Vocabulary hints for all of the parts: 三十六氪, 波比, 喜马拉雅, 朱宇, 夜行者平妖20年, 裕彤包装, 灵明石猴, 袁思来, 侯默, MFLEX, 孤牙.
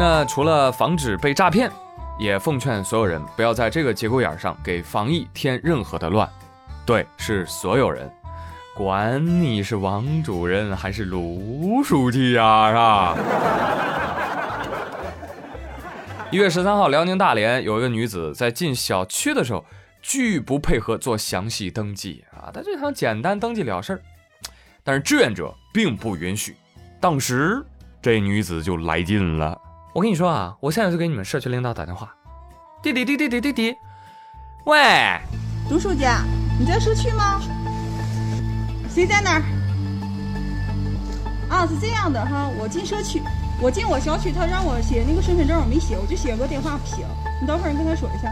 那除了防止被诈骗，也奉劝所有人不要在这个节骨眼上给防疫添任何的乱。对，是所有人，管你是王主任还是卢书记啊，是吧？1月13号，辽宁大连有一个女子在进小区的时候拒不配合做详细登记啊，她就想简单登记了事儿，但是志愿者并不允许。当时这女子就来劲了，我跟你说啊，我现在就给你们社区领导打电话。弟弟弟弟弟弟弟，喂，卢书记，你在社区吗？谁在那儿？啊，是这样的哈，我进社区。我进我小区，他让我写那个身份证，我没写，我就写个电话不行。你等会儿你跟他说一下。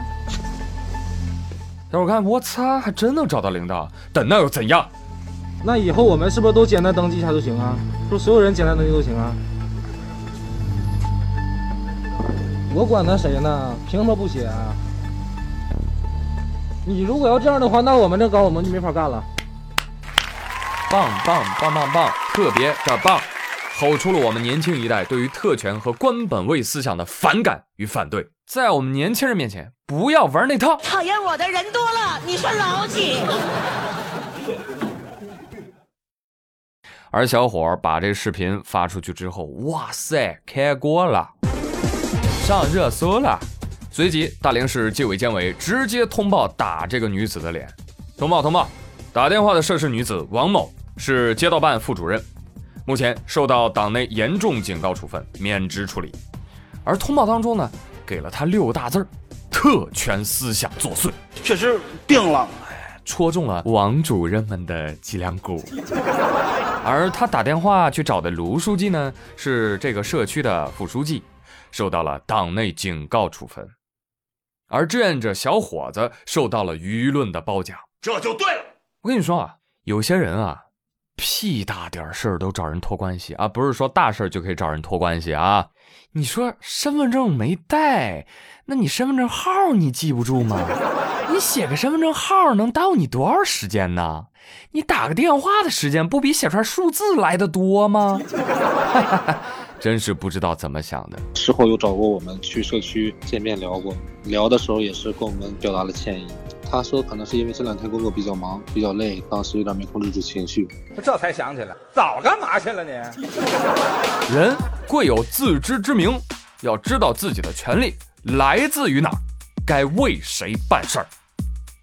等我看，我擦，还真能找到领导，等那又怎样？那以后我们是不是都简单登记一下就行啊？说所有人简单登记都行啊？我管他谁呢？凭什么不写啊？你如果要这样的话，那我们这搞我们就没法干了。棒棒棒棒棒，特别的棒！吼出了我们年轻一代对于特权和官本位思想的反感与反对。在我们年轻人面前，不要玩那套。讨厌我的人多了，你算老几？而小伙把这视频发出去之后，哇塞，开锅了，上热搜了。随即，大连市纪委监委直接通报打这个女子的脸。通报，打电话的涉事女子王某是街道办副主任。目前受到党内严重警告处分，免职处理。而通报当中呢，给了他6大字：特权思想作祟。确实病了，戳中了王主任们的脊梁骨。而他打电话去找的卢书记呢，是这个社区的副书记，受到了党内警告处分。而志愿者小伙子受到了舆论的褒奖，这就对了。我跟你说啊，有些人啊，屁大点事儿都找人托关系啊，不是说大事就可以找人托关系啊。你说身份证没带，那你身份证号你记不住吗？你写个身份证号能耽误你多少时间呢？你打个电话的时间不比写出来数字来得多吗？真是不知道怎么想的。事后有找过我们去社区见面聊过，聊的时候也是跟我们表达了歉意。他说可能是因为这2天工作比较忙比较累，当时有点没控制住情绪。这才想起来，早干嘛去了你？人贵有自知之明，要知道自己的权利来自于哪儿，该为谁办事儿。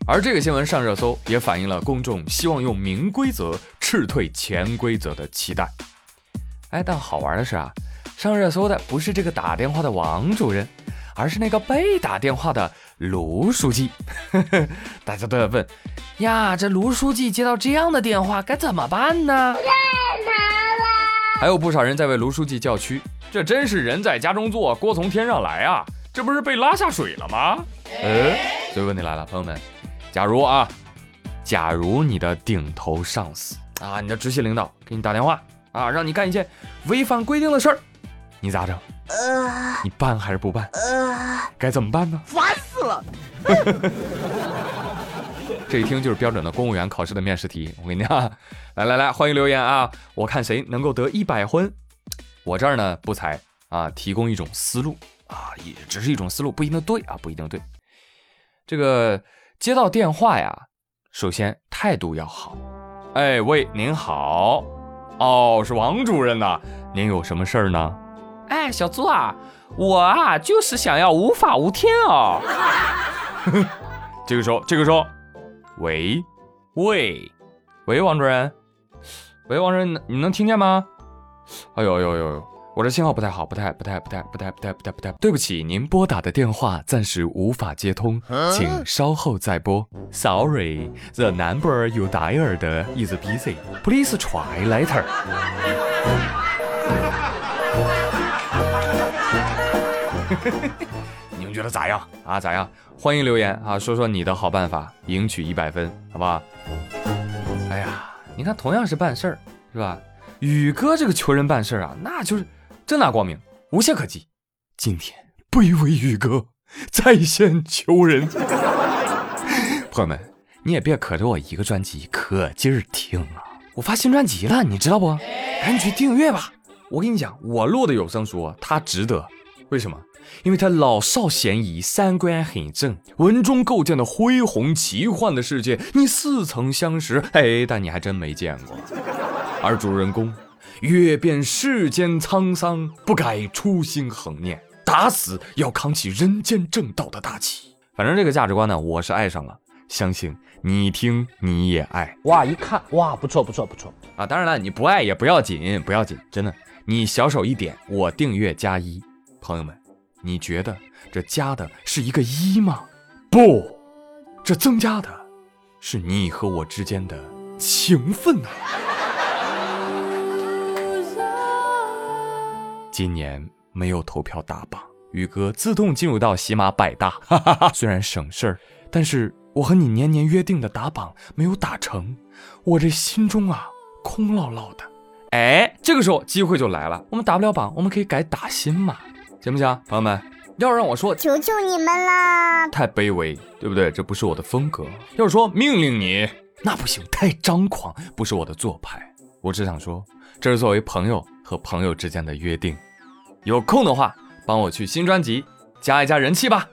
而这个新闻上热搜也反映了公众希望用明规则斥退潜规则的期待。哎，但好玩的是啊，上热搜的不是这个打电话的王主任，而是那个被打电话的卢书记。大家都在问呀，这卢书记接到这样的电话该怎么办呢？还有不少人在为卢书记叫屈，这真是人在家中坐，锅从天上来啊，这不是被拉下水了吗？所以问题来了，朋友们，假如你的顶头上司啊，你的直系领导给你打电话啊，让你干一件违反规定的事儿，你咋整？你办还是不办？该怎么办呢？烦死了！这一听就是标准的公务员考试的面试题。我跟你讲，来，欢迎留言啊！我看谁能够得100分。我这儿呢不才啊，提供一种思路啊，也只是一种思路，不一定对啊，不一定对。这个接到电话呀，首先态度要好。哎喂，您好，哦，是王主任呐，您有什么事儿呢？哎，小朱啊，我啊就是想要无法无天哦。这个时候，喂，王主任，你能听见吗？哎呦，我这信号不太好，不太。对不起，您拨打的电话暂时无法接通，请稍后再拨。Sorry, the number you dialed is busy. Please try later. 你们觉得咋样啊？咋样？欢迎留言啊，说说你的好办法，赢取100分，好不好？哎呀，你看，同样是办事儿，是吧？宇哥这个求人办事儿啊，那就是正大光明，无懈可击。今天卑微宇哥在线求人，朋友们，你也别可着我一个专辑可劲儿听啊！我发新专辑了，你知道不？赶紧去订阅吧！我跟你讲，我录的有声书，它值得。为什么？因为他老少咸宜，三观很正，文中构建的恢宏奇幻的世界，你似曾相识，哎，但你还真没见过。而主人公阅遍世间沧桑，不改初心恒念，打死要扛起人间正道的大旗。反正这个价值观呢，我是爱上了，相信你听你也爱。哇，一看哇，不错不错不错啊！当然了，你不爱也不要紧，不要紧，真的，你小手一点，我订阅加一。朋友们，你觉得这加的是一个一吗？不，这增加的是你和我之间的情分啊！今年没有投票打榜，宇哥自动进入到喜马百大，哈哈哈，虽然省事儿，但是我和你年年约定的打榜没有打成，我这心中啊空落落的。哎，这个时候机会就来了，我们打不了榜，我们可以改打新嘛，行不行？朋友们，要是让我说求求你们啦，太卑微，对不对？这不是我的风格。要是说命令你，那不行，太张狂，不是我的做派。我只想说，这是作为朋友和朋友之间的约定。有空的话，帮我去新专辑加一加人气吧。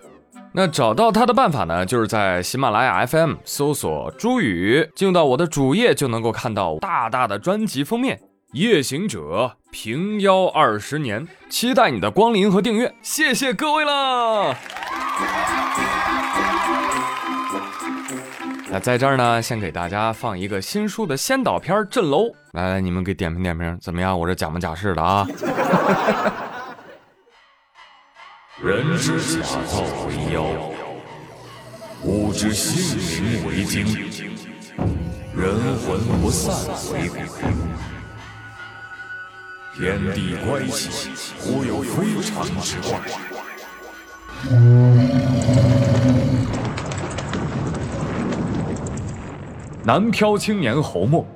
那找到他的办法呢，就是在喜马拉雅 FM 搜索朱宇，进入到我的主页就能够看到大大的专辑封面《夜行者平妖20年》，期待你的光临和订阅，谢谢各位啦。那在这儿呢，先给大家放一个新书的先导片《镇楼》，来来，你们给点评点评，怎么样？我这假模假式的啊。人之假造为妖，物之性灵为精，人魂不散为鬼。天地乖奇，忽有非常之怪。南漂青年侯默，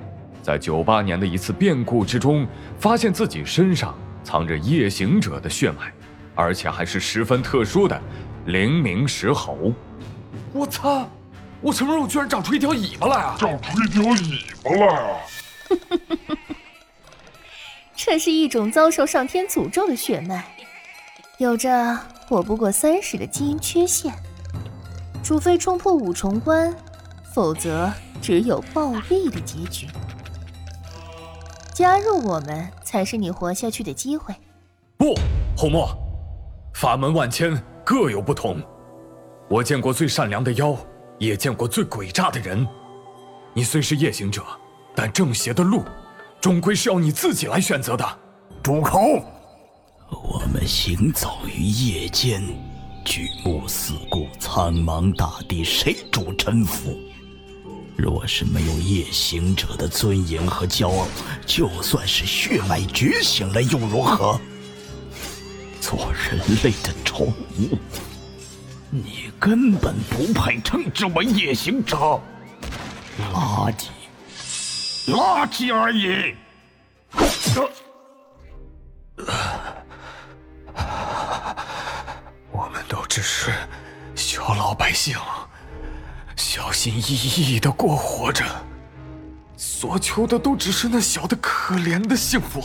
在98年的一次变故之中，发现自己身上藏着夜行者的血脉，而且还是十分特殊的灵明石猴。我擦，我什么时候居然长出一条尾巴来啊！长出一条尾巴来啊！这是一种遭受上天诅咒的血脉，有着我不过30的基因缺陷，除非冲破5重关，否则只有暴毙的结局。加入我们才是你活下去的机会。不，侯默，法门万千，各有不同。我见过最善良的妖，也见过最诡诈的人。你虽是夜行者，但正邪的路，终归是要你自己来选择的。住口！我们行走于夜间，举目四顾，苍茫大地，谁主臣服？若是没有夜行者的尊严和骄傲，就算是血脉觉醒了又如何？做人类的宠物，你根本不配称之为夜行者，垃圾，垃圾而已。我们都只是小老百姓，小心翼翼地过活着，所求的都只是那小的可怜的幸福。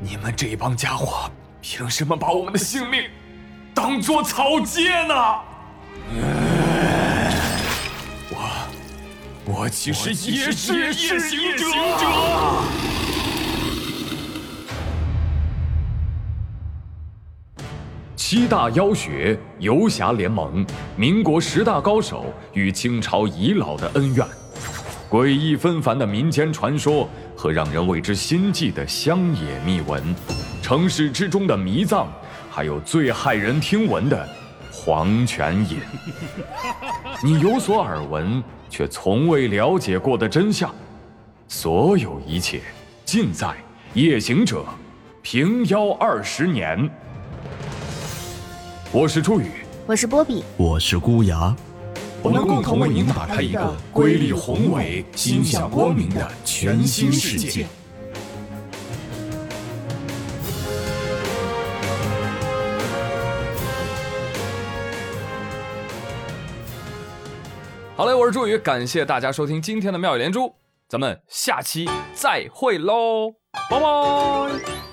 你们这帮家伙凭什么把我们的性命当作草芥呢？我其实也是夜行者。7大妖学、游侠联盟、民国10大高手与清朝遗老的恩怨，诡异纷繁的民间传说和让人为之心悸的乡野秘闻，城市之中的迷藏，还有最骇人听闻的黄泉引，你有所耳闻却从未了解过的真相，所有一切尽在《夜行者平妖20年》。我是朱宇，我是波比，我是孤牙，我们共同为您打开一个瑰丽宏伟、心向光明的全新世界。好嘞，我是朱宇，感谢大家收听今天的妙语连珠，咱们下期再会喽，拜拜。